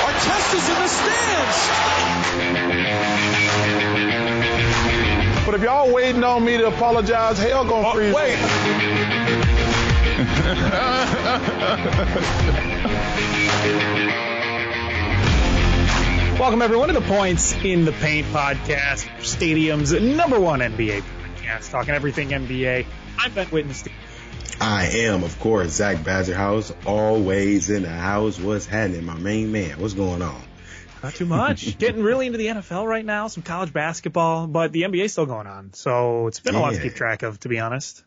Artesta's in the stands! But if y'all waiting on me to apologize, hell gonna freeze. Wait. Welcome everyone to the Points in the Paint podcast, Stadium's number one NBA podcast, talking everything NBA. I'm Ben Wittenstein. I am, of course, Zach Badgerhouse, always in the house. What's happening, my main man? What's going on? Not too much. Getting really into the NFL right now, some college basketball, but the NBA's still going on. So it's been a lot to keep track of, to be honest.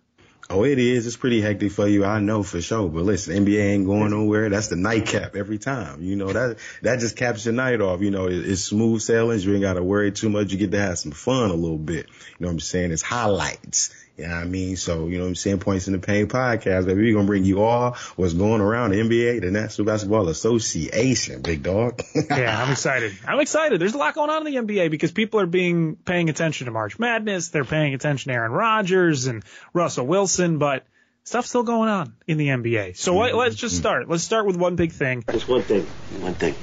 Oh, it is. It's pretty hectic for you, I know for sure. But listen, NBA ain't going nowhere. That's the nightcap every time. You know, that just caps your night off. You know, it's smooth sailing. You ain't got to worry too much. You get to have some fun a little bit. You know what I'm saying? It's highlights. You know what I mean? So, you know what I'm saying? Points in the Pain podcast, baby. We're going to bring you all what's going around the NBA, the National Basketball Association, big dog. Yeah, I'm excited. There's a lot going on in the NBA because people are paying attention to March Madness. They're paying attention to Aaron Rodgers and Russell Wilson, but stuff's still going on in the NBA. So let's just start. Let's start with one big thing. Just one thing. One thing.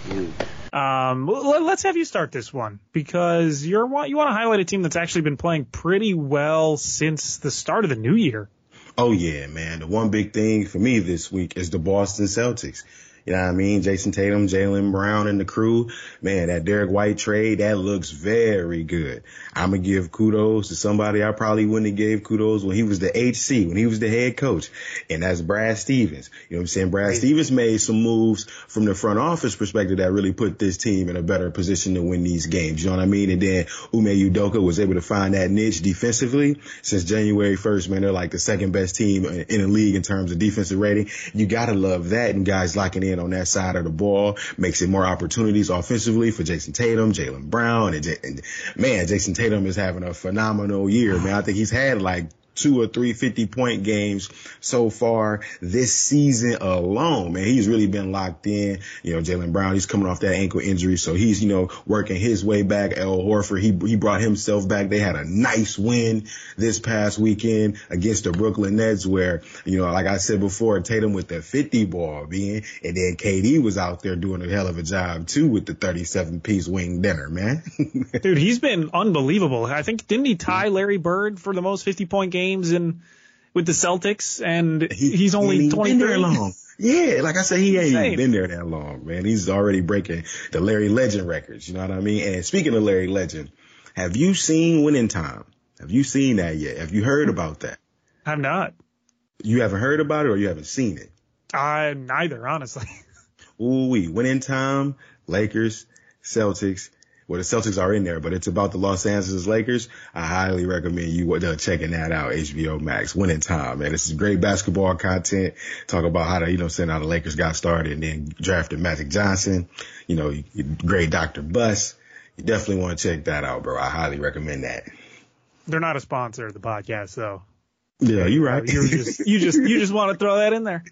Let's have you start this one because you want to highlight a team that's actually been playing pretty well since the start of the new year. Oh, yeah, man. The one big thing for me this week is the Boston Celtics. You know what I mean? Jason Tatum, Jaylen Brown, and the crew. Man, that Derek White trade, that looks very good. I'm going to give kudos to somebody I probably wouldn't have gave kudos when he was the HC, when he was the head coach, and that's Brad Stevens. You know what I'm saying? Brad Stevens made some moves from the front office perspective that really put this team in a better position to win these games. You know what I mean? And then Ime Udoka was able to find that niche defensively. Since January 1st, man, they're like the second best team in the league in terms of defensive rating. You got to love that, and guys locking in on that side of the ball makes it more opportunities offensively for Jason Tatum, Jaylen Brown, and man, Jason Tatum is having a phenomenal year, man. I think he's had like 2 or 3 50-point games so far this season alone, man. He's really been locked in. You know, Jaylen Brown, he's coming off that ankle injury, so he's, you know, working his way back. Al Horford, he brought himself back. They had a nice win this past weekend against the Brooklyn Nets where, you know, like I said before, Tatum with the 50 ball being, and then KD was out there doing a hell of a job too with the 37-piece wing dinner, man. Dude, he's been unbelievable. I think, didn't he tie Larry Bird for the most 50-point game in with the Celtics, and he's only 23 long. Yeah, like I said, he ain't even been there that long, man. He's already breaking the Larry Legend records, you know what I mean? And speaking of Larry Legend, have you seen Winning Time? Have you seen that yet? Have you heard about that? I've not. You haven't heard about it or you haven't seen it? Neither, honestly. Ooh-wee. Winning Time, Lakers, Celtics. Well, the Celtics are in there, but it's about the Los Angeles Lakers. I highly recommend you checking that out, HBO Max, Winning Time, man. This is great basketball content. Talk about how the, you know, saying how the Lakers got started and then drafted Magic Johnson. You know, great Dr. Buss. You definitely want to check that out, bro. I highly recommend that. They're not a sponsor of the podcast, though. Yeah, you're right. You just want to throw that in there.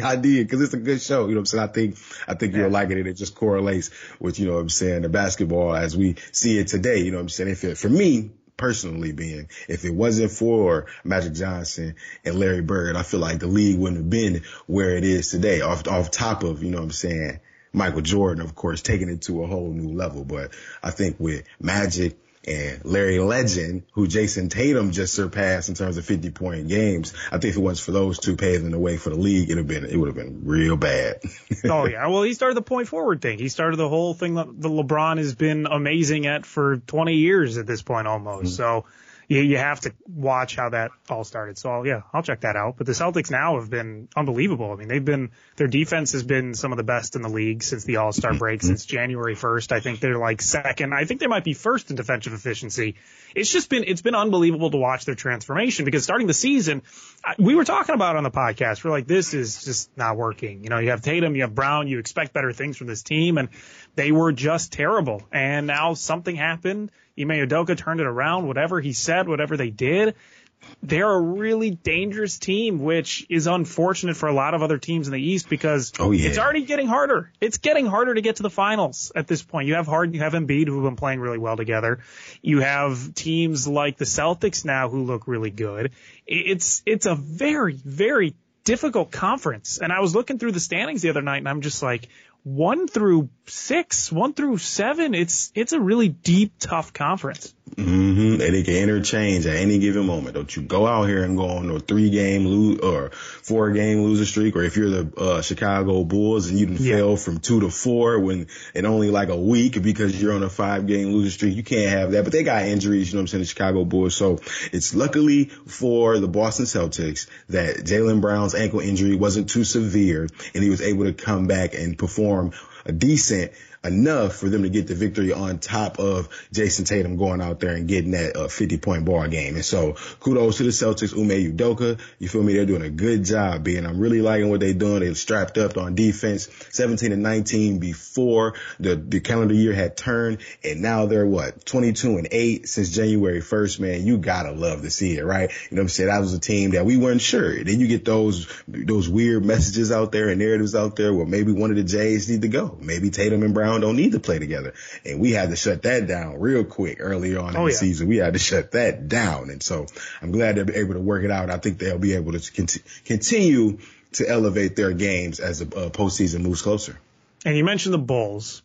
I did, because it's a good show. You know what I'm saying? I think you'll like it, and it just correlates with, you know what I'm saying, the basketball as we see it today. You know what I'm saying? For me, personally, being, if it wasn't for Magic Johnson and Larry Bird, I feel like the league wouldn't have been where it is today, off top of, you know what I'm saying, Michael Jordan, of course, taking it to a whole new level. But I think with Magic and Larry Legend, who Jason Tatum just surpassed in terms of 50-point games, I think if it wasn't for those two paving the way for the league, it would have been real bad. Oh, yeah. Well, he started the point forward thing. He started the whole thing that LeBron has been amazing at for 20 years at this point almost. Mm-hmm. So you have to watch how that all started. So I'll check that out. But the Celtics now have been unbelievable. I mean, their defense has been some of the best in the league since the All-Star break, since January 1st. I think they're like second. I think they might be first in defensive efficiency. It's been unbelievable to watch their transformation, because starting the season, we were talking about on the podcast, we're like, this is just not working. You know, you have Tatum, you have Brown, you expect better things from this team, and they were just terrible. And now something happened. Ime Udoka turned it around. Whatever he said, whatever they did, they're a really dangerous team, which is unfortunate for a lot of other teams in the East, because it's already getting harder. It's getting harder to get to the finals at this point. You have Harden, you have Embiid, who have been playing really well together. You have teams like the Celtics now who look really good. It's a very, very difficult conference. And I was looking through the standings the other night, and I'm just like, 1 through 6, 1 through 7, it's a really deep, tough conference. Mm-hmm. And it can interchange at any given moment. Don't you go out here and go on a 3-game or 4-game loser streak, or if you're the Chicago Bulls and you fell from 2 to 4 in only like a week because you're on a 5-game loser streak. You can't have that. But they got injuries, you know what I'm saying, the Chicago Bulls. So it's luckily for the Boston Celtics that Jaylen Brown's ankle injury wasn't too severe, and he was able to come back and perform decent enough for them to get the victory on top of Jason Tatum going out there and getting that 50-point ball game. And so kudos to the Celtics, Ime Udoka. You feel me? They're doing a good job, B, and I'm really liking what they're doing. They're strapped up on defense, 17-19 before the calendar year had turned, and now they're what, 22-8 since January 1st, man. You gotta love to see it, right? You know what I'm saying? That was a team that we weren't sure. Then you get those weird messages out there and narratives out there where maybe one of the Jays need to go. Maybe Tatum and Brown don't need to play together, and we had to shut that down real quick earlier on in the season. We had to shut that down, and so I'm glad they're able to work it out. I think they'll be able to continue to elevate their games as the postseason moves closer. And you mentioned the Bulls,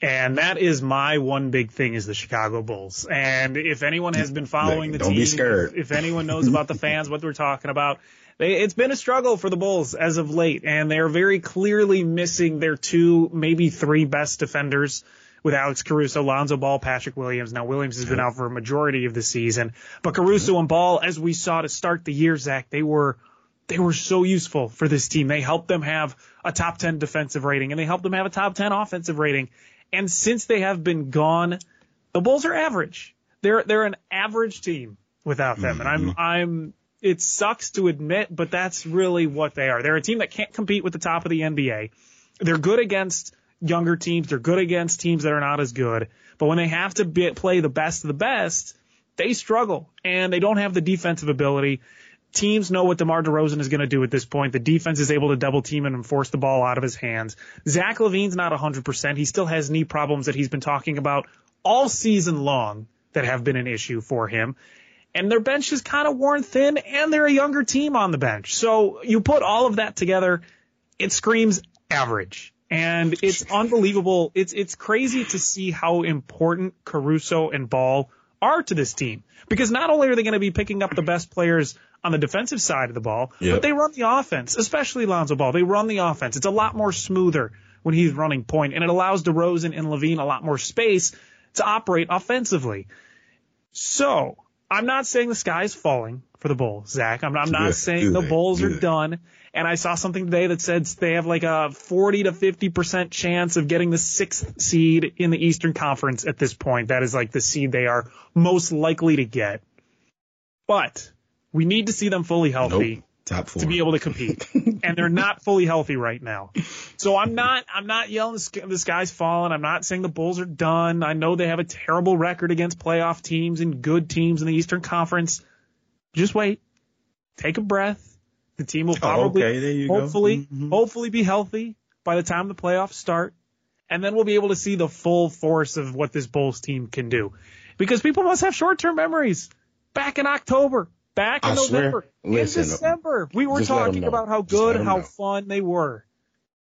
and that is my one big thing, is the Chicago Bulls. And if anyone has been following the team, don't be scared. If anyone knows about the fans, what we're talking about, it's been a struggle for the Bulls as of late, and they're very clearly missing their 2, maybe 3 best defenders with Alex Caruso, Lonzo Ball, Patrick Williams. Now, Williams has been out for a majority of the season, but Caruso and Ball, as we saw to start the year, Zach, they were so useful for this team. They helped them have a top 10 defensive rating, and they helped them have a top 10 offensive rating. And since they have been gone, the Bulls are average. They're an average team without them, and it sucks to admit, but that's really what they are. They're a team that can't compete with the top of the NBA. They're good against younger teams. They're good against teams that are not as good. But when they have to play the best of the best, they struggle, and they don't have the defensive ability. Teams know what DeMar DeRozan is going to do at this point. The defense is able to double-team and force the ball out of his hands. Zach LaVine's not 100%. He still has knee problems that he's been talking about all season long that have been an issue for him. And their bench is kind of worn thin, and they're a younger team on the bench. So you put all of that together, it screams average. And it's unbelievable. It's crazy to see how important Caruso and Ball are to this team, because not only are they going to be picking up the best players on the defensive side of the ball, but they run the offense, especially Lonzo Ball. They run the offense. It's a lot more smoother when he's running point, and it allows DeRozan and LaVine a lot more space to operate offensively. So I'm not saying the sky is falling for the Bulls, Zach. I'm not saying the Bulls are done. And I saw something today that said they have like a 40 to 50% chance of getting the 6th seed in the Eastern Conference at this point. That is like the seed they are most likely to get. But we need to see them fully healthy to be able to compete. And they're not fully healthy right now. So I'm not yelling the sky's falling. I'm not saying the Bulls are done. I know they have a terrible record against playoff teams and good teams in the Eastern Conference. Just wait. Take a breath. The team will probably hopefully be healthy by the time the playoffs start. And then we'll be able to see the full force of what this Bulls team can do. Because people must have short-term memories. Back in October, back in November, in December, we were talking about how good, how fun they were.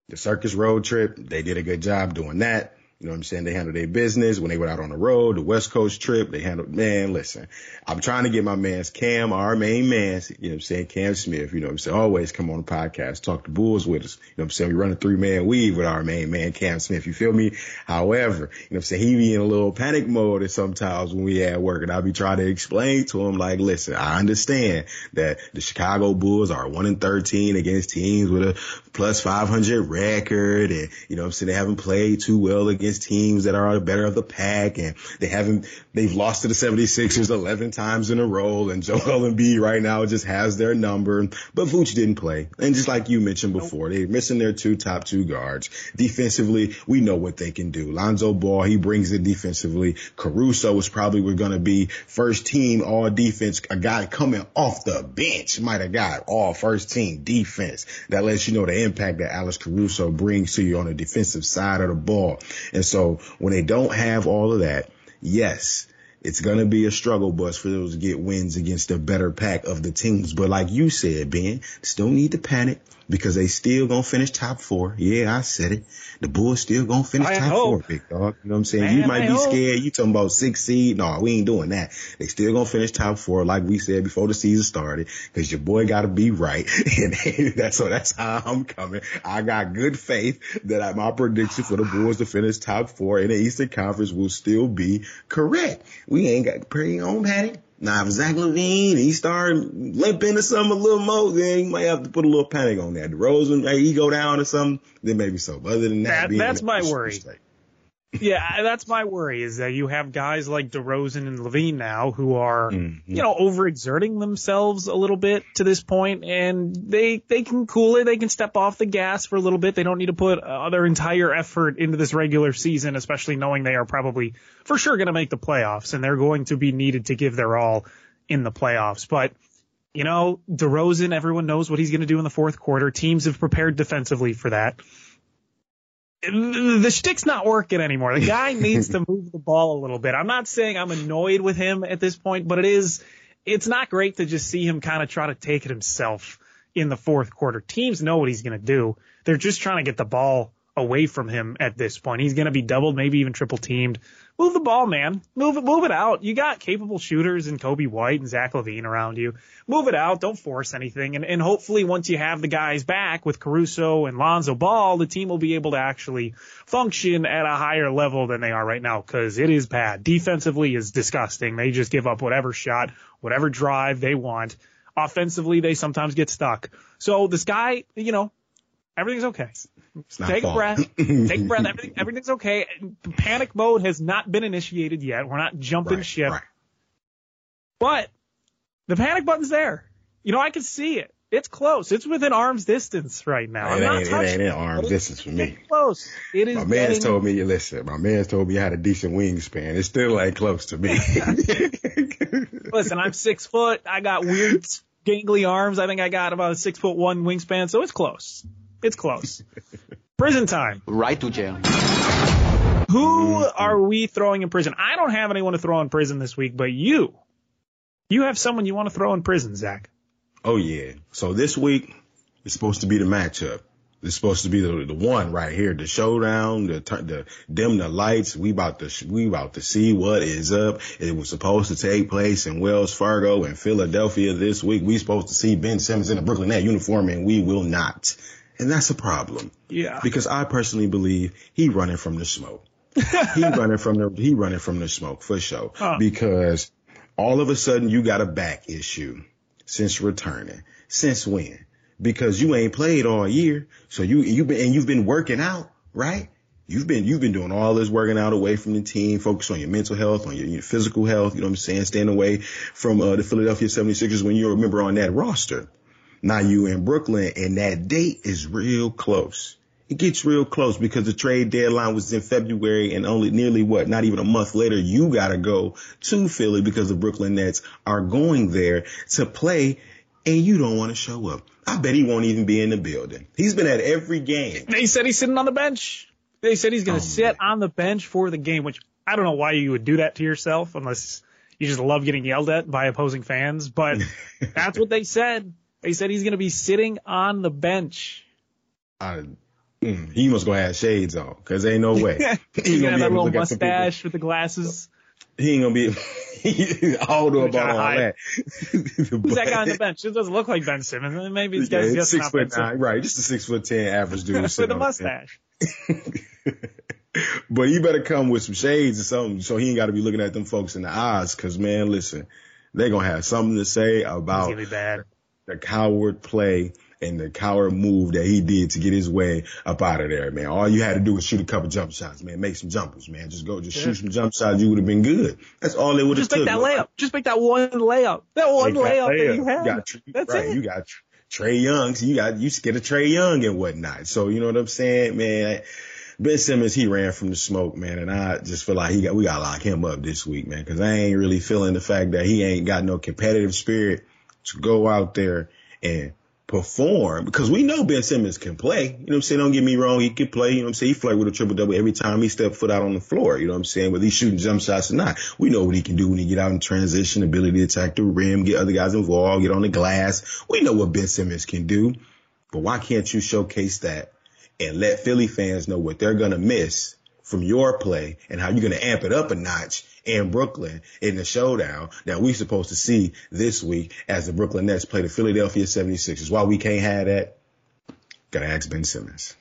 The circus road trip, they did a good job doing that. You know what I'm saying? They handled their business when they went out on the road, the West Coast trip. They handled, man, listen, I'm trying to get my man's Cam, our main man, you know what I'm saying, Cam Smith, you know what I'm saying, always come on the podcast, talk the Bulls with us. You know what I'm saying? We run a three-man weave with our main man, Cam Smith. You feel me? However, you know what I'm saying, he be in a little panic mode sometimes when we at work, and I'll be trying to explain to him, like, listen, I understand that the Chicago Bulls are 1-13 against teams with a plus 500 record, and, you know what I'm saying, they haven't played too well against teams that are the better of the pack, and they've lost to the 76ers 11 times in a row, and Joel Embiid right now just has their number. But Vooch didn't play, and just like you mentioned before, they're missing their top two guards. Defensively, we know what they can do. Lonzo Ball, he brings it defensively. Caruso is probably going to be first team all defense, a guy coming off the bench might have got all first team defense. That lets you know the impact that Alex Caruso brings to you on the defensive side of the ball. And so when they don't have all of that, yes, it's going to be a struggle bus for those to get wins against the better pack of the teams. But like you said, Ben, still need to panic because they still going to finish top four. Yeah, I said it. The Bulls still going to finish top four, big dog. You know what I'm saying? Man, you might be scared. You talking about 6th seed. No, we ain't doing that. They still going to finish top four like we said before the season started because your boy got to be right. So that's how I'm coming. I got good faith that my prediction for the Bulls to finish top four in the Eastern Conference will still be correct. We ain't got pretty on Patty. Now, if Zach LaVine, he started limping or something a little more, then you might have to put a little panic on that. DeRozan, hey, he go down or something, then maybe so. But other than that, that's my worry. Yeah, that's my worry is that you have guys like DeRozan and LaVine now who are, you know, overexerting themselves a little bit to this point, and they can cool it. They can step off the gas for a little bit. They don't need to put their entire effort into this regular season, especially knowing they are probably for sure going to make the playoffs, and they're going to be needed to give their all in the playoffs. But, you know, DeRozan, everyone knows what he's going to do in the fourth quarter. Teams have prepared defensively for that. The shtick's not working anymore. The guy needs to move the ball a little bit. I'm not saying I'm annoyed with him at this point, but it's not great to just see him kind of try to take it himself in the fourth quarter. Teams know what he's going to do. They're just trying to get the ball away from him at this point. He's going to be doubled, maybe even triple teamed. Move the ball, man. Move it out. You got capable shooters in Kobe White and Zach LaVine around you. Move it out. Don't force anything. And hopefully once you have the guys back with Caruso and Lonzo Ball, the team will be able to actually function at a higher level than they are right now because it is bad. Defensively is disgusting. They just give up whatever shot, whatever drive they want. Offensively, they sometimes get stuck. So this guy, you know, everything's okay. Take a breath. Everything's okay. Panic mode has not been initiated yet. We're not jumping ship. Right. But the panic button's there. You know, I can see it. It's close. It's within arm's distance right now. It ain't in arm's distance for me. It's close. It is. My man's told me I had a decent wingspan. It still ain't close to me. Listen, I'm 6 foot. I got weird gangly arms. I think I got about a 6'1" wingspan, so it's close. It's close. Prison time. Right to jail. Who are we throwing in prison? I don't have anyone to throw in prison this week, but you have someone you want to throw in prison, Zach. Oh, yeah. So this week is supposed to be the matchup. It's supposed to be the one right here, the showdown, the dim the lights. We about to see what is up. It was supposed to take place in Wells Fargo and Philadelphia this week. We supposed to see Ben Simmons in a Brooklyn Nets uniform, and we will not. And that's a problem. Yeah. Because I personally believe he running from the smoke. he running from the smoke for sure. Huh. Because all of a sudden you got a back issue since returning. Since when? Because you ain't played all year. So you've been working out, right? You've been doing all this working out away from the team, focus on your mental health, on your physical health, you know what I'm saying? Staying away from the Philadelphia 76ers when you're a member on that roster. Now you in Brooklyn, and that date is real close. It gets real close because the trade deadline was in February, and only not even a month later, you got to go to Philly because the Brooklyn Nets are going there to play, and you don't want to show up. I bet he won't even be in the building. He's been at every game. They said he's sitting on the bench. They said he's going to sit on the bench for the game, which I don't know why you would do that to yourself unless you just love getting yelled at by opposing fans, but that's what they said. He said he's going to be sitting on the bench. he must go have shades on, because ain't no way. He's going to be that little mustache with the glasses. He ain't going to be all the about all that. Who's that guy on the bench? It doesn't look like Ben Simmons. Maybe it's just 6'9", right? Just a 6'10" average dude with a mustache. But he better come with some shades or something, so he ain't got to be looking at them folks in the eyes, because, man, listen, they're going to have something to say about the coward play and the coward move that he did to get his way up out of there, man. All you had to do was shoot a couple jump shots, man. Make some jumpers, man. Just shoot some jump shots. You would have been good. That's all it would have took. Just make that layup. Just make that one layup. That one layup that you had. That's it. You got Trae Young. You scared of Trae Young and whatnot. So, you know what I'm saying, man? Ben Simmons, he ran from the smoke, man, and I just feel like we got to lock him up this week, man, because I ain't really feeling the fact that he ain't got no competitive spirit to go out there and perform, because we know Ben Simmons can play. You know what I'm saying? Don't get me wrong. He can play. You know what I'm saying? He flirted with a triple-double every time he stepped foot out on the floor. You know what I'm saying? Whether he's shooting jump shots or not. We know what he can do when he get out in transition, ability to attack the rim, get other guys involved, get on the glass. We know what Ben Simmons can do, but why can't you showcase that and let Philly fans know what they're going to miss from your play and how you're going to amp it up a notch in Brooklyn in the showdown that we're supposed to see this week as the Brooklyn Nets play the Philadelphia 76ers. Why we can't have that, got to ask Ben Simmons.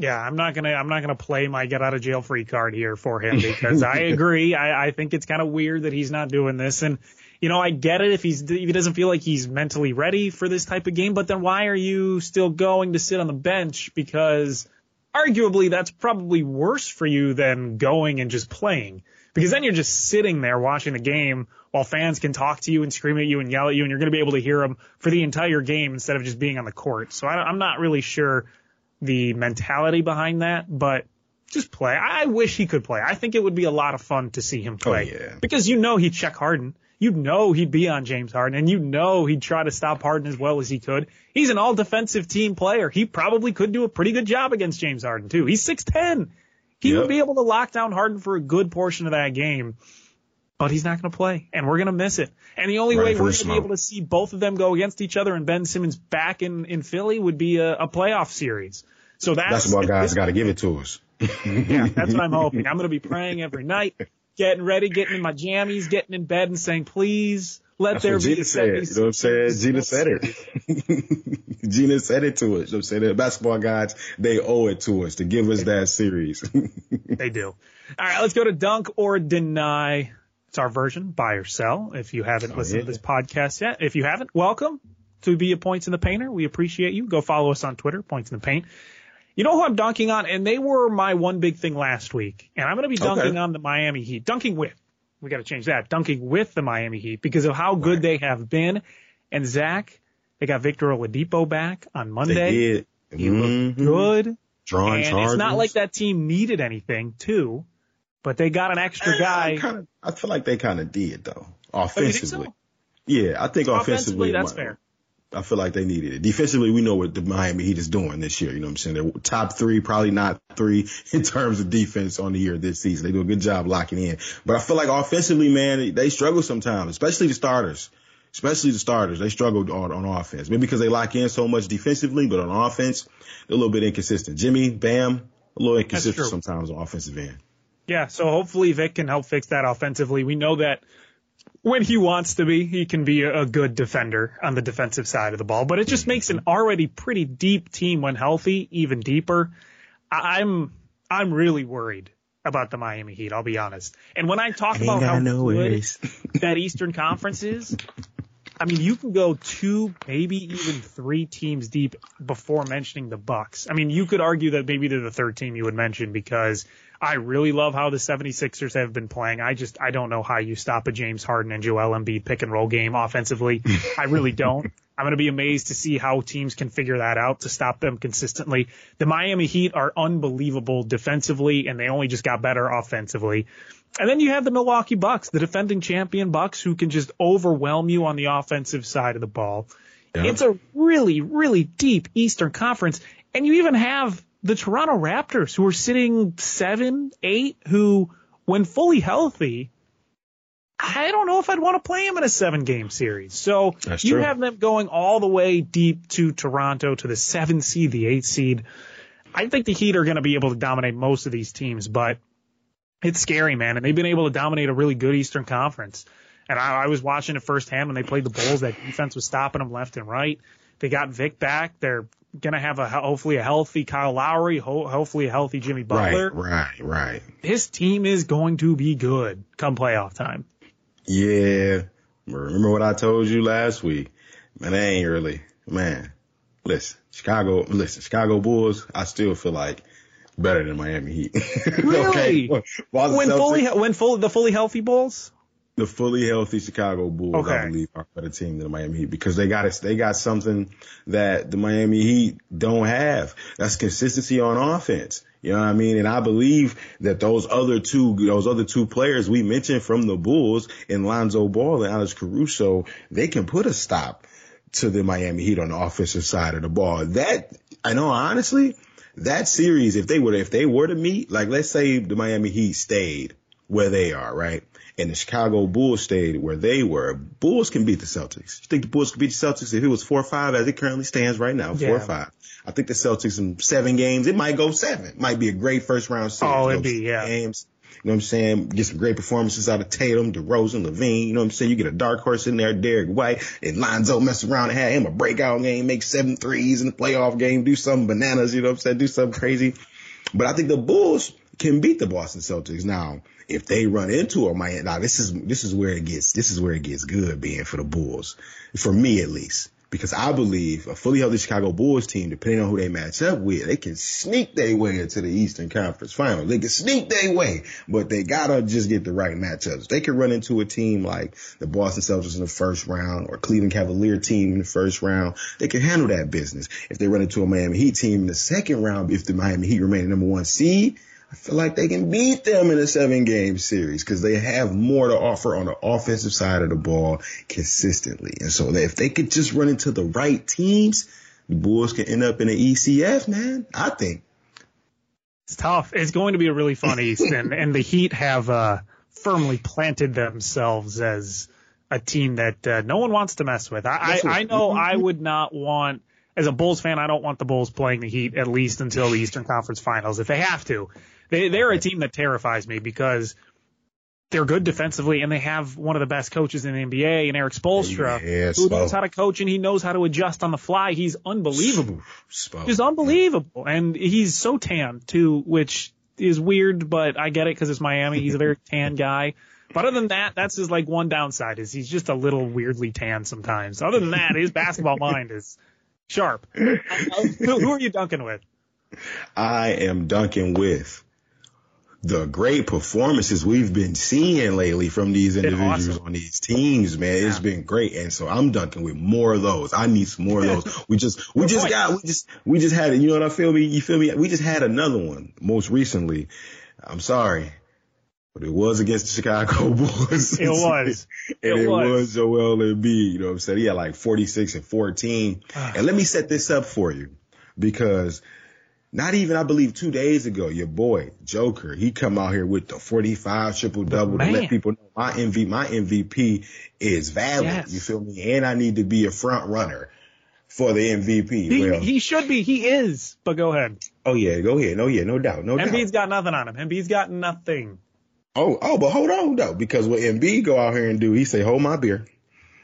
Yeah, I'm not gonna play my get out of jail free card here for him, because I agree. I think it's kind of weird that he's not doing this, and you know I get it if he doesn't feel like he's mentally ready for this type of game. But then why are you still going to sit on the bench? Because arguably that's probably worse for you than going and just playing, because then you're just sitting there watching the game while fans can talk to you and scream at you and yell at you, and you're going to be able to hear them for the entire game instead of just being on the court. So I'm not really sure the mentality behind that, but just play. I wish he could play. I think it would be a lot of fun to see him play. Oh, yeah. Because you know he'd check Harden. You know he'd be on James Harden, and you know he'd try to stop Harden as well as he could. He's an all-defensive team player. He probably could do a pretty good job against James Harden, too. He's 6'10". He would be able to lock down Harden for a good portion of that game, but he's not going to play, and we're going to miss it. And the only way we're going to be able to see both of them go against each other and Ben Simmons back in Philly would be a playoff series. So that's why guys got to give it to us. Yeah, that's what I'm hoping. I'm going to be praying every night, getting ready, getting in my jammies, getting in bed and saying, please let that's there what be Gina a said. You know what I'm saying? Gina said it. Gina said it to us. You know what I'm saying? The basketball guys, they owe it to us to give us that series. They do. All right, let's go to Dunk or Deny. It's our version, buy or sell. If you haven't listened to this podcast yet, if you haven't, welcome to be a Points in the Painter. We appreciate you. Go follow us on Twitter, Points in the Paint. You know who I'm dunking on, and they were my one big thing last week, and I'm going to be dunking on the Miami Heat. Dunking with. We got to change that. Dunking with the Miami Heat because of how good they have been. And Zach, they got Victor Oladipo back on Monday. They did. He looked good. Drawing and charges. It's not like that team needed anything, too, but they got an extra guy. I feel like they kind of did, though, offensively. So? Yeah, I think offensively that's fair. I feel like they needed it. Defensively, we know what the Miami Heat is doing this year. You know what I'm saying? They're top three, probably not three in terms of defense on the year this season. They do a good job locking in. But I feel like offensively, man, they struggle sometimes, especially the starters. They struggled on offense. Maybe because they lock in so much defensively, but on offense, they're a little bit inconsistent. Jimmy, Bam, a little inconsistent sometimes on offensive end. Yeah, so hopefully Vic can help fix that offensively. We know that when he wants to be, he can be a good defender on the defensive side of the ball. But it just makes an already pretty deep team, when healthy, even deeper. I'm really worried about the Miami Heat, I'll be honest. And when I talk about how good that Eastern Conference is, I mean, you can go two, maybe even three teams deep before mentioning the Bucks. I mean, you could argue that maybe they're the third team you would mention, because I really love how the 76ers have been playing. I don't know how you stop a James Harden and Joel Embiid pick and roll game offensively. I really don't. I'm going to be amazed to see how teams can figure that out to stop them consistently. The Miami Heat are unbelievable defensively, and they only just got better offensively. And then you have the Milwaukee Bucks, the defending champion Bucks, who can just overwhelm you on the offensive side of the ball. Yeah. It's a really, really deep Eastern Conference, and you even have the Toronto Raptors, who are sitting 7-8, who, when fully healthy, I don't know if I'd want to play them in a 7-game series. So you have them going all the way deep to Toronto, to the 7 seed, the 8 seed. I think the Heat are going to be able to dominate most of these teams, but it's scary, man. And they've been able to dominate a really good Eastern Conference. And I was watching it firsthand when they played the Bulls. That defense was stopping them left and right. They got Vic back. They're going to have hopefully a healthy Kyle Lowry, hopefully a healthy Jimmy Butler. Right. This team is going to be good come playoff time. Yeah. Remember what I told you last week? Man, they ain't really. Man, listen, Chicago Bulls, I still feel like better than Miami Heat. Really? Okay. The fully healthy Bulls? The fully healthy Chicago Bulls, okay, I believe, are a better team than the Miami Heat because they got something that the Miami Heat don't have. That's consistency on offense. You know what I mean? And I believe that those other two players we mentioned from the Bulls in Lonzo Ball and Alex Caruso, they can put a stop to the Miami Heat on the offensive side of the ball. That, I know, honestly, that series, if they were to meet, like let's say the Miami Heat stayed where they are, right? And the Chicago Bulls stayed where they were. Bulls can beat the Celtics. You think the Bulls could beat the Celtics if it was 4-5 as it currently stands right now, 4-5? I think the Celtics in 7 games, it might go 7. Might be a great first round series. Oh, it'd be, yeah. Games. You know what I'm saying? Get some great performances out of Tatum, DeRozan, LaVine. You know what I'm saying? You get a dark horse in there, Derek White, and Lonzo mess around and have him a breakout game, make 7 threes in the playoff game, do something bananas, you know what I'm saying? Do something crazy. But I think the Bulls can beat the Boston Celtics. Now, if they run into a Miami, now this is where it gets good being for the Bulls, for me at least, because I believe a fully healthy Chicago Bulls team, depending on who they match up with, they can sneak their way into the Eastern Conference Finals. They can sneak their way, but they gotta just get the right matchups. They can run into a team like the Boston Celtics in the first round or Cleveland Cavalier team in the first round. They can handle that business. If they run into a Miami Heat team in the second round, if the Miami Heat remain the number 1 seed, I feel like they can beat them in a 7-game series because they have more to offer on the offensive side of the ball consistently. And so if they could just run into the right teams, the Bulls can end up in the ECF, man, I think. It's tough. It's going to be a really fun East. And the Heat have firmly planted themselves as a team that no one wants to mess with. I know I would not want. As a Bulls fan, I don't want the Bulls playing the Heat at least until the Eastern Conference Finals if they have to. They're a team that terrifies me because they're good defensively and they have one of the best coaches in the NBA and Eric Spoelstra, who knows how to coach and he knows how to adjust on the fly. He's unbelievable. He's unbelievable. And he's so tan too, which is weird, but I get it because it's Miami. He's a very tan guy. But other than that, that's his like one downside is he's just a little weirdly tan sometimes. Other than that, his basketball mind is sharp. Who are you dunking with? I am dunking with the great performances we've been seeing lately from these individuals on these teams, man. Yeah. It's been great. And so I'm dunking with more of those. I need some more of those. We just had it. You know what I feel me? You feel me? We just had another one most recently. I'm sorry. But it was against the Chicago Bulls. It was. And it was Joel Embiid. You know what I'm saying? He had like 46 and 14. And let me set this up for you because not even, I believe, 2 days ago, your boy, Joker, he come out here with the 45 triple-double to let people know my MVP is valid. Yes. You feel me? And I need to be a front runner for the MVP. He should be. He is. But go ahead. Oh, yeah. Go ahead. Oh, yeah. No doubt. No doubt. Embiid's got nothing on him. Embiid's got nothing. Oh, but hold on though, because what Embiid go out here and do, he say, "Hold my beer.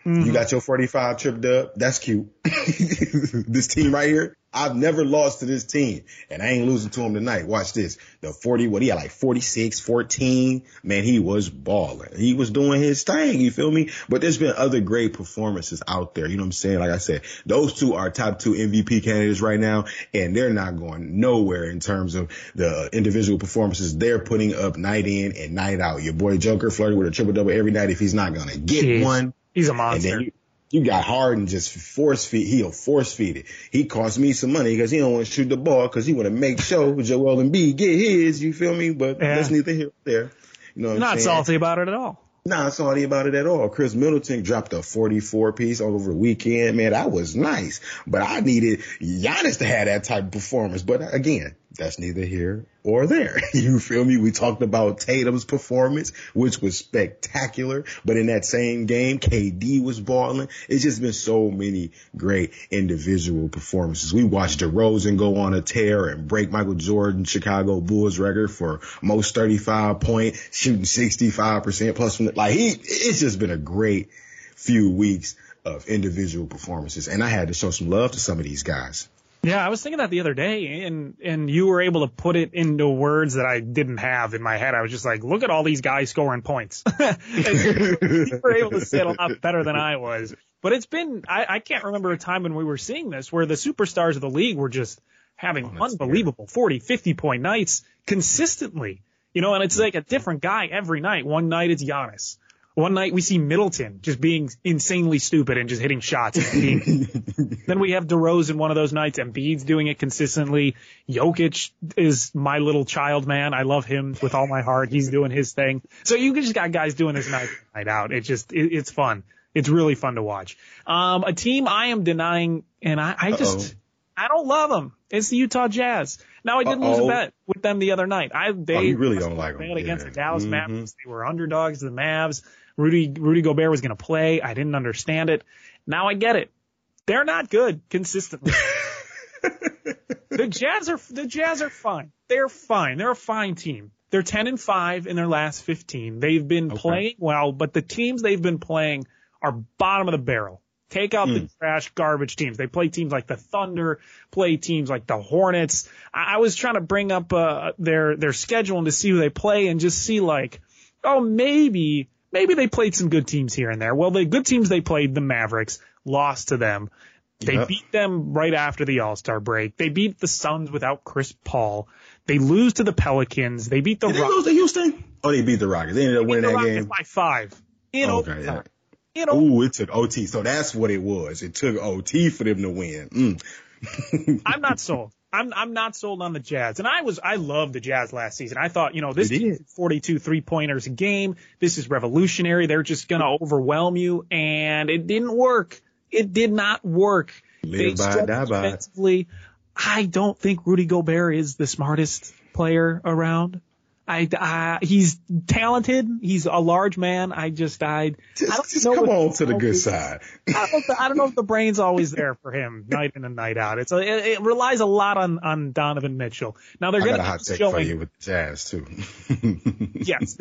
Mm-hmm. You got your 45 tripped up. That's cute. This team right here, I've never lost to this team, and I ain't losing to him tonight. Watch this. The 40, what he had like 46, 14. Man, he was balling. He was doing his thing. You feel me? But there's been other great performances out there. You know what I'm saying? Like I said, those two are top 2 MVP candidates right now, and they're not going nowhere in terms of the individual performances they're putting up night in and night out. Your boy Joker flirting with a triple-double every night if he's not gonna get one. He's a monster. You got Harden just he'll force feed it. He cost me some money because he don't want to shoot the ball because he want to make sure Joel Embiid get his, you feel me? But that's neither here nor there. You know what I'm saying? Salty about it at all. Not salty about it at all. Chris Middleton dropped a 44-piece over the weekend. Man, that was nice. But I needed Giannis to have that type of performance. But again, that's neither here or there. You feel me? We talked about Tatum's performance, which was spectacular. But in that same game, KD was balling. It's just been so many great individual performances. We watched DeRozan go on a tear and break Michael Jordan's Chicago Bulls record for most 35 point, shooting 65% plus from the, like he, it's just been a great few weeks of individual performances. And I had to show some love to some of these guys. Yeah, I was thinking that the other day, and you were able to put it into words that I didn't have in my head. I was just like, look at all these guys scoring points. You were able to say it a lot better than I was. But it's been, I can't remember a time when we were seeing this where the superstars of the league were just having unbelievable 40, 50-point nights consistently. You know, and it's like a different guy every night. One night it's Giannis. One night we see Middleton just being insanely stupid and just hitting shots. Then we have DeRozan one of those nights. Embiid's doing it consistently. Jokic is my little child, man. I love him with all my heart. He's doing his thing. So you just got guys doing this night out. It's just, it's fun. It's really fun to watch. A team I am denying, and I just, I don't love them. It's the Utah Jazz. Now, I did lose a bet with them the other night. You really don't like them. Against the Dallas Mavericks. They were underdogs to the Mavs. Rudy Gobert was going to play. I didn't understand it. Now I get it. They're not good consistently. The Jazz are fine. They're fine. They're a fine team. They're 10-5 in their last 15. They've been playing well, but the teams they've been playing are bottom of the barrel. Take out the trash garbage teams. They play teams like the Thunder, play teams like the Hornets. I was trying to bring up their schedule and to see who they play and just see like, oh, maybe they played some good teams here and there. Well, the good teams they played, the Mavericks, lost to them. They beat them right after the All-Star break. They beat the Suns without Chris Paul. They lose to the Pelicans. They beat the Rockets. Did they lose to Houston? Oh, they beat the Rockets. They ended up winning that game by 5 in overtime. Yeah. You know, it took OT. So that's what it was. It took OT for them to win. I'm not sold. I'm not sold on the Jazz. And I loved the Jazz last season. I thought, you know, this team is 42 three-pointers a game. This is revolutionary. They're just going to overwhelm you. And it didn't work. It did not work. Live by, die by. I don't think Rudy Gobert is the smartest player around. He's talented. He's a large man. I just know come on to the good side. I don't know if the brain's always there for him night in and night out. It relies a lot on Donovan Mitchell. Now they're going to hot take for you with the Jazz too. Yes,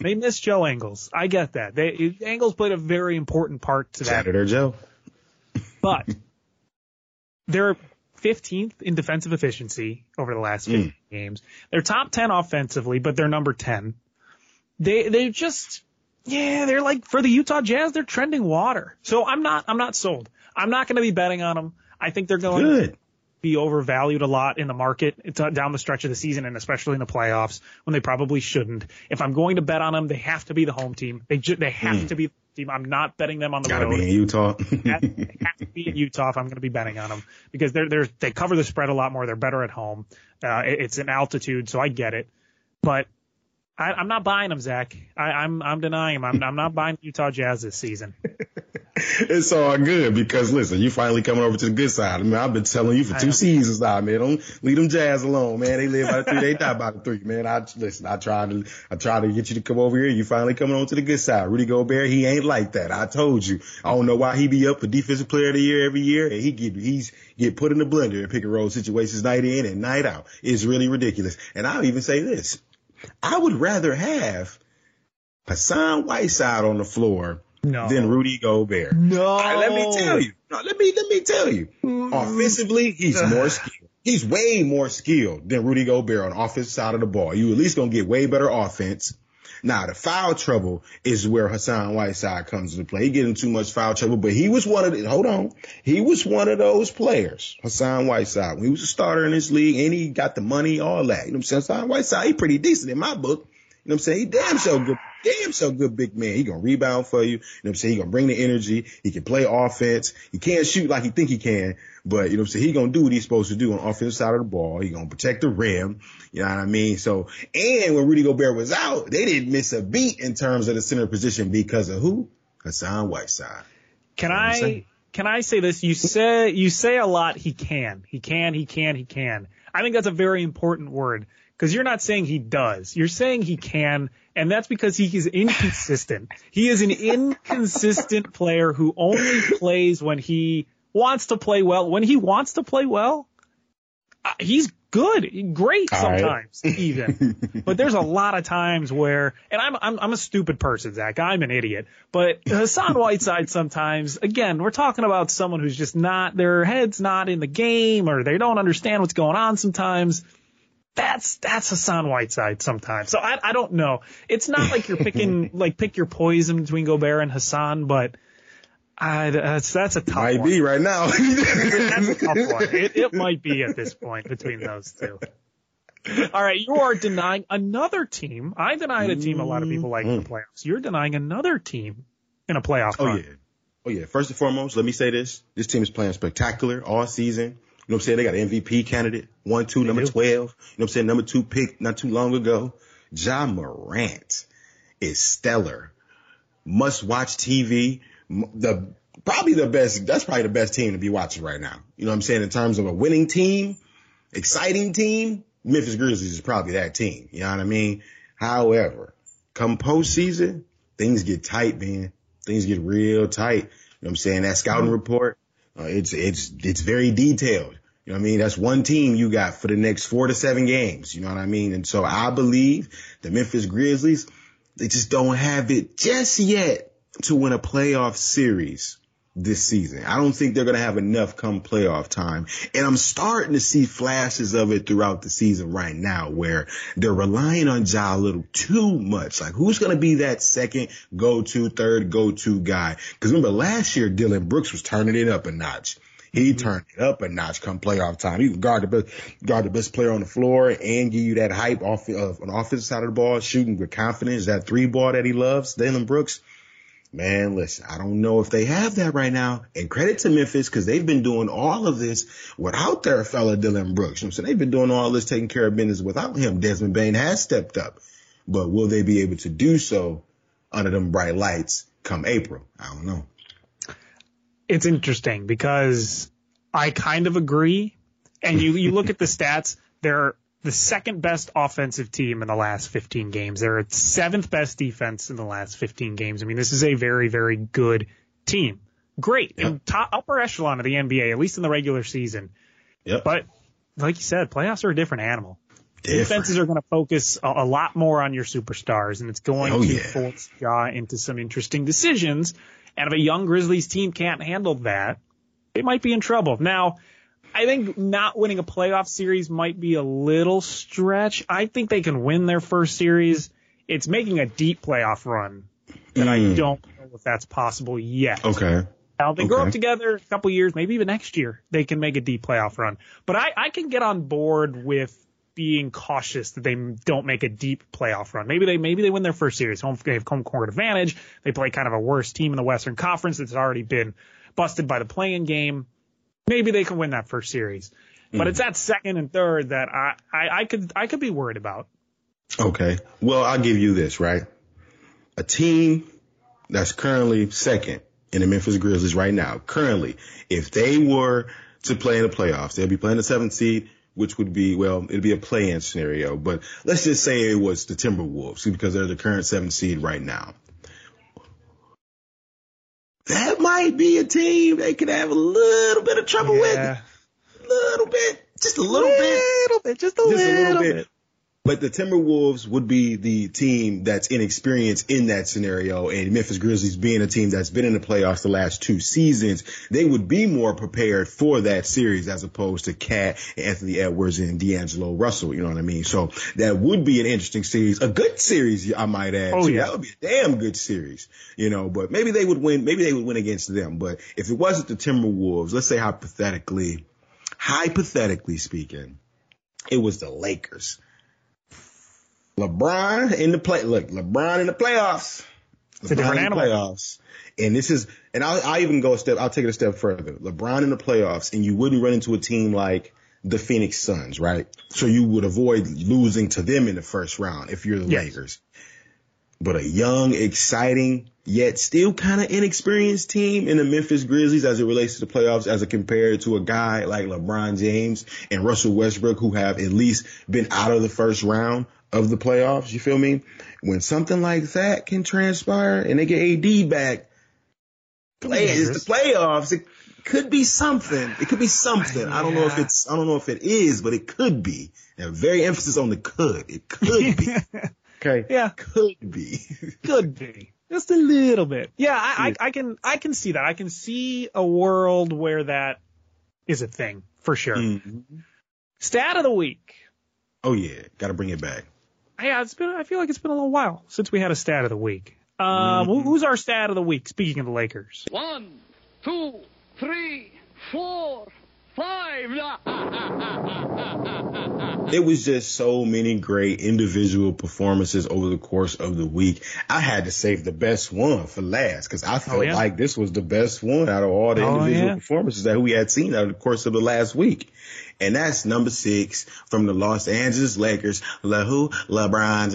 they miss Joe Ingles. I get that. Ingles played a very important part to that. Janitor Joe. But they're 15th in defensive efficiency over the last 15 games. They're top 10 offensively, but they're number 10. They just, they're like, for the Utah Jazz, they're trending water. So I'm not sold. I'm not going to be betting on them. I think they're going to be overvalued a lot in the market down the stretch of the season, and especially in the playoffs when they probably shouldn't. If I'm going to bet on them, they have to be the home team. They have to be. I'm not betting them on the road. Got to be in Utah. They have to be in Utah if I'm going to be betting on them because they cover the spread a lot more. They're better at home. It's in altitude, so I get it. But I'm not buying them, Zach. I'm denying them. I'm not buying Utah Jazz this season. It's all good because, listen, you finally coming over to the good side. I mean, I've been telling you for 2 seasons now, man. Don't leave them Jazz alone, man. They live by the three. They die by the three, man. I tried to get you to come over here. You finally coming on to the good side. Rudy Gobert, he ain't like that. I told you. I don't know why he be up for defensive player of the year every year and he get put in the blender in pick and roll situations night in and night out. It's really ridiculous. And I'll even say this. I would rather have Hassan Whiteside on the floor than Rudy Gobert. No. Let me tell you. Offensively, he's more skilled. He's way more skilled than Rudy Gobert on the offensive side of the ball. You at least going to get way better offense. Now, the foul trouble is where Hassan Whiteside comes into play. He getting too much foul trouble, but he was one of those players, Hassan Whiteside. When he was a starter in this league, and he got the money, all that. You know what I'm saying? Hassan Whiteside, he pretty decent in my book. You know what I'm saying? He damn so good big man. He gonna rebound for you. You know what I'm saying? He gonna bring the energy. He can play offense. He can't shoot like he think he can, but you know what I'm saying? He gonna do what he's supposed to do on the offensive side of the ball. He gonna protect the rim. You know what I mean? So, and when Rudy Gobert was out, they didn't miss a beat in terms of the center position because of who? Hassan Whiteside. Can I can I say this? You say a lot, he can. I think that's a very important word, because you're not saying he does. You're saying he can, and that's because he is inconsistent. He is an inconsistent player who only plays when he wants to play well. When he wants to play well, he's good, great sometimes, even. But there's a lot of times where, and I'm a stupid person, Zach. I'm an idiot. But Hassan Whiteside sometimes, again, we're talking about someone who's just not, their head's not in the game, or they don't understand what's going on sometimes. That's Hassan Whiteside sometimes. So I don't know. It's not like you're picking, like pick your poison between Gobert and Hassan, but that's a tough one. Might be right now. That's a tough one. It might be at this point between those two. All right, you are denying another team. I denied a team a lot of people like in the playoffs. You're denying another team in a playoff run. Oh, yeah. First and foremost, let me say this. This team is playing spectacular all season. You know what I'm saying? They got an MVP candidate, 1-2, number 12. You know what I'm saying? Number 2 pick not too long ago. Ja Morant is stellar. Must-watch TV. Probably the best team to be watching right now. You know what I'm saying? In terms of a winning team, exciting team, Memphis Grizzlies is probably that team. You know what I mean? However, come postseason, things get tight, man. Things get real tight. You know what I'm saying? That scouting report, it's very detailed. You know what I mean? That's one team you got for the next 4 to 7 games. You know what I mean? And so I believe the Memphis Grizzlies, they just don't have it just yet to win a playoff series this season. I don't think they're going to have enough come playoff time. And I'm starting to see flashes of it throughout the season right now, where they're relying on Ja a little too much. Like, who's going to be that second go-to, third go-to guy? Because remember, last year, Dillon Brooks was turning it up a notch. He turned it up a notch come playoff time. He can guard the best player on the floor and give you that hype off of an offensive side of the ball, shooting with confidence, that 3 ball that he loves, Dillon Brooks. Man, listen, I don't know if they have that right now. And credit to Memphis, because they've been doing all of this without their fella Dillon Brooks. You know what I'm saying? They've been doing all this, taking care of business without him. Desmond Bane has stepped up. But will they be able to do so under them bright lights come April? I don't know. It's interesting because I kind of agree. And you look at the stats, they're the second best offensive team in the last 15 games. They're at 7th best defense in the last 15 games. I mean, this is a very, very good team. Great. Yep. And top upper echelon of the NBA, at least in the regular season. Yep. But like you said, playoffs are a different animal. Defenses are going to focus a lot more on your superstars, and it's going to force Ja into some interesting decisions. And if a young Grizzlies team can't handle that, they might be in trouble. Now, I think not winning a playoff series might be a little stretch. I think they can win their first series. It's making a deep playoff run that I don't know if that's possible yet. Okay. Now, they grow up together a couple years, maybe even next year, they can make a deep playoff run. But I can get on board with being cautious that they don't make a deep playoff run. Maybe they win their first series. They have home court advantage. They play kind of a worse team in the Western Conference that's already been busted by the play-in game. Maybe they can win that first series. But it's that second and third that I could be worried about. Okay. Well, I'll give you this, right? A team that's currently second in the Memphis Grizzlies right now, currently, if they were to play in the playoffs, they'd be playing the 7th seed, which would be, well, it'd be a play-in scenario. But let's just say it was the Timberwolves, because they're the current 7th seed right now. That might be a team they could have a little bit of trouble with. A little bit. But the Timberwolves would be the team that's inexperienced in that scenario, and Memphis Grizzlies being a team that's been in the playoffs the last 2 seasons, they would be more prepared for that series as opposed to Cat, Anthony Edwards, and D'Angelo Russell. You know what I mean? So that would be an interesting series, a good series, I might add. That would be a damn good series, you know. But maybe they would win. Maybe they would win against them. But if it wasn't the Timberwolves, let's say hypothetically speaking, it was the Lakers. LeBron in the playoffs. It's a different animal. Playoffs. And this is, and I'll take it a step further. LeBron in the playoffs, and you wouldn't run into a team like the Phoenix Suns, right? So you would avoid losing to them in the first round if you're the Lakers. But a young, exciting, yet still kind of inexperienced team in the Memphis Grizzlies as it relates to the playoffs, as compared to a guy like LeBron James and Russell Westbrook, who have at least been out of the first round of the playoffs. You feel me? When something like that can transpire and they get AD back, it's the playoffs. It could be something. It could be something. Yeah. I don't know if it is, but it could be. And very emphasis on the could. It could be. Okay. Yeah. Could be. Just a little bit. Yeah, I can see that. I can see a world where that is a thing for sure. Mm-hmm. Stat of the week. Oh yeah, got to bring it back. Yeah, I feel like it's been a little while since we had a stat of the week. Who's our stat of the week? Speaking of the Lakers. 1, 2, 3, 4, 5. It was just so many great individual performances over the course of the week. I had to save the best one for last because I felt like this was the best one out of all the individual performances that we had seen over the course of the last week. And that's number 6 from the Los Angeles Lakers. LeBron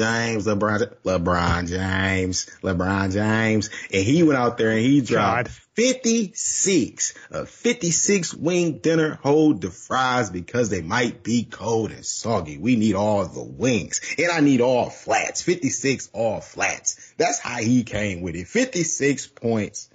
James. And he went out there and he dropped 56. A 56-wing dinner. Hold the fries because they might be cold and soggy. We need all the wings. And I need all flats. 56 all flats. That's how he came with it. 56 points.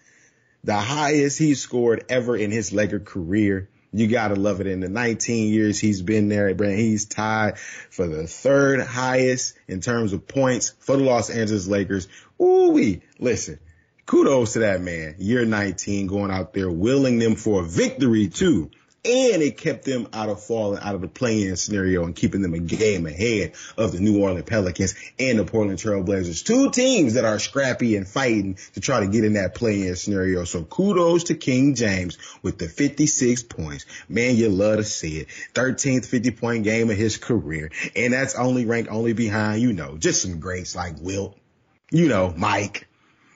The highest he scored ever in his Laker career. You got to love it. In the 19 years he's been there, he's tied for the third highest in terms of points for the Los Angeles Lakers. Ooh-wee. Listen, kudos to that man. Year 19 going out there, willing them for a victory too. And it kept them out of falling out of the play-in scenario and keeping them a game ahead of the New Orleans Pelicans and the Portland Trail Blazers. Two teams that are scrappy and fighting to try to get in that play-in scenario. So kudos to King James with the 56 points. Man, you love to see it. 13th 50-point game of his career. And that's only ranked only behind, just some greats like Wilt, Mike,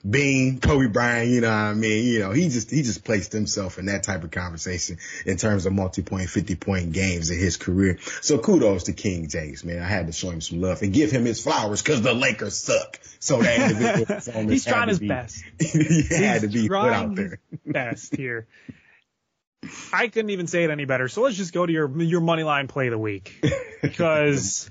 Bean, Kobe Bryant, he just placed himself in that type of conversation in terms of multi-point, 50-point games in his career. So kudos to King James, man. I had to show him some love and give him his flowers because the Lakers suck. So that individual performance. He's trying his best. He had to be put out there. Best here. I couldn't even say it any better. So let's just go to your money line play of the week because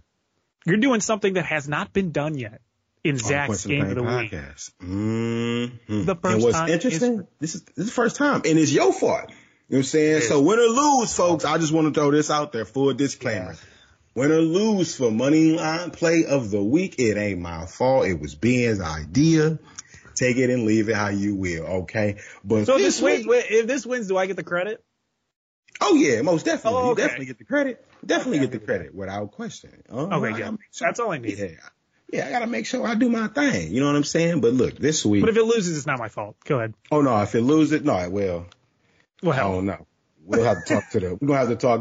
you're doing something that has not been done yet. In Zach's game of the week. Mm-hmm. The first and what's time interesting, this is the first time, and it's your fault. You know what I'm saying? So win or lose, folks, I just want to throw this out there, full disclaimer. Yeah. Win or lose for money line play of the week, it ain't my fault. It was Ben's idea. Take it and leave it how you will, okay? But so if this wins, do I get the credit? Oh, yeah, most definitely. Oh, okay. You definitely get the credit. Get the credit without question. Good. That's all I need. Yeah, I got to make sure I do my thing. You know what I'm saying? But look, this week. But if it loses, it's not my fault. Go ahead. Oh, no. If it loses, no, it will. Well, oh, no. We'll have to talk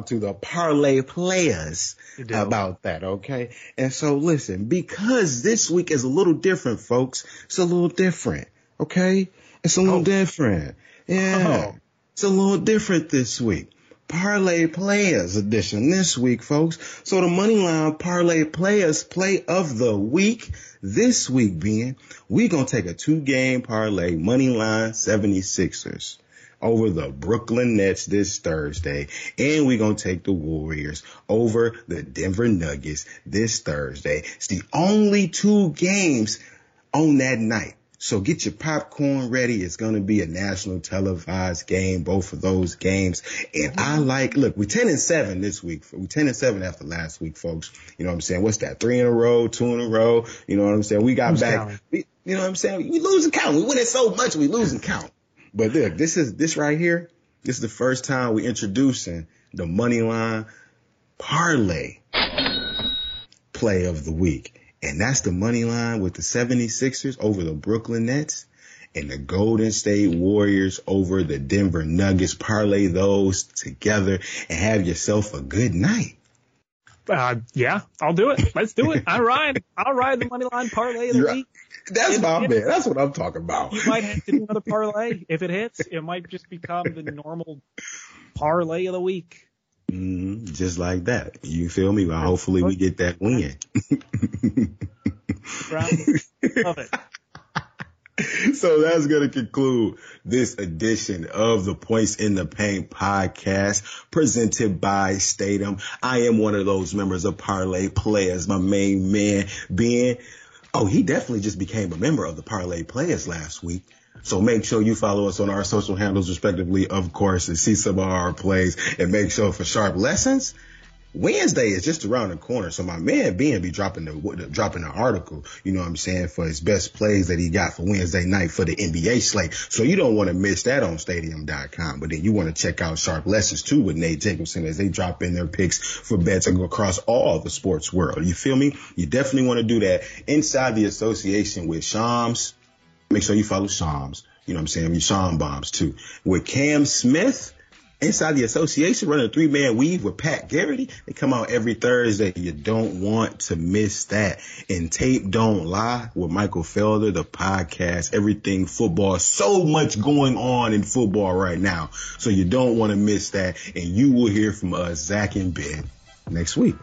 to the parlay players about that, okay? And so listen, because this week is a little different, folks. It's a little different, okay? It's a little different. Yeah. Oh. It's a little different this week. Parlay Players edition this week, folks. So the Moneyline Parlay Players play of the week this week, Ben, we're going to take a 2-game parlay, Moneyline 76ers over the Brooklyn Nets this Thursday. And we're going to take the Warriors over the Denver Nuggets this Thursday. It's the only 2 games on that night. So get your popcorn ready. It's going to be a national televised game, both of those games. And we're 10-7 this week. We're 10-7 after last week, folks. You know what I'm saying? What's that? 3 in a row, 2 in a row. You know what I'm saying? We got back. You know what I'm saying? We losing count. We winning so much, we losing count. But look, this right here. This is the first time we're introducing the Moneyline Parlay play of the week. And that's the money line with the 76ers over the Brooklyn Nets and the Golden State Warriors over the Denver Nuggets. Parlay those together and have yourself a good night. Yeah, I'll do it. Let's do it. I'll ride the money line parlay of the week. That's my man. That's what I'm talking about. You might have to do another parlay. If it hits, it might just become the normal parlay of the week. Mm-hmm. Just like that. You feel me? Well, hopefully we get that win. Love it. So that's going to conclude this edition of the Points in the Paint podcast presented by Statum. I am one of those members of Parlay Players, my main man, Ben. Oh, he definitely just became a member of the Parlay Players last week. So make sure you follow us on our social handles, respectively, of course, and see some of our plays. And make sure for Sharp Lessons, Wednesday is just around the corner. So my man Ben be dropping the article, you know what I'm saying, for his best plays that he got for Wednesday night for the NBA slate. So you don't want to miss that on stadium.com. But then you want to check out Sharp Lessons too with Nate Jacobson as they drop in their picks for bets across all the sports world. You feel me? You definitely want to do that inside the association with Shams. Make sure you follow Shams. You know what I'm saying? Sham Bombs too. With Cam Smith. Inside the association, running a three-man weave with Pat Garrity. They come out every Thursday. You don't want to miss that. And Tape Don't Lie with Michael Felder, the podcast, everything football. So much going on in football right now. So you don't want to miss that. And you will hear from us, Zach and Ben, next week.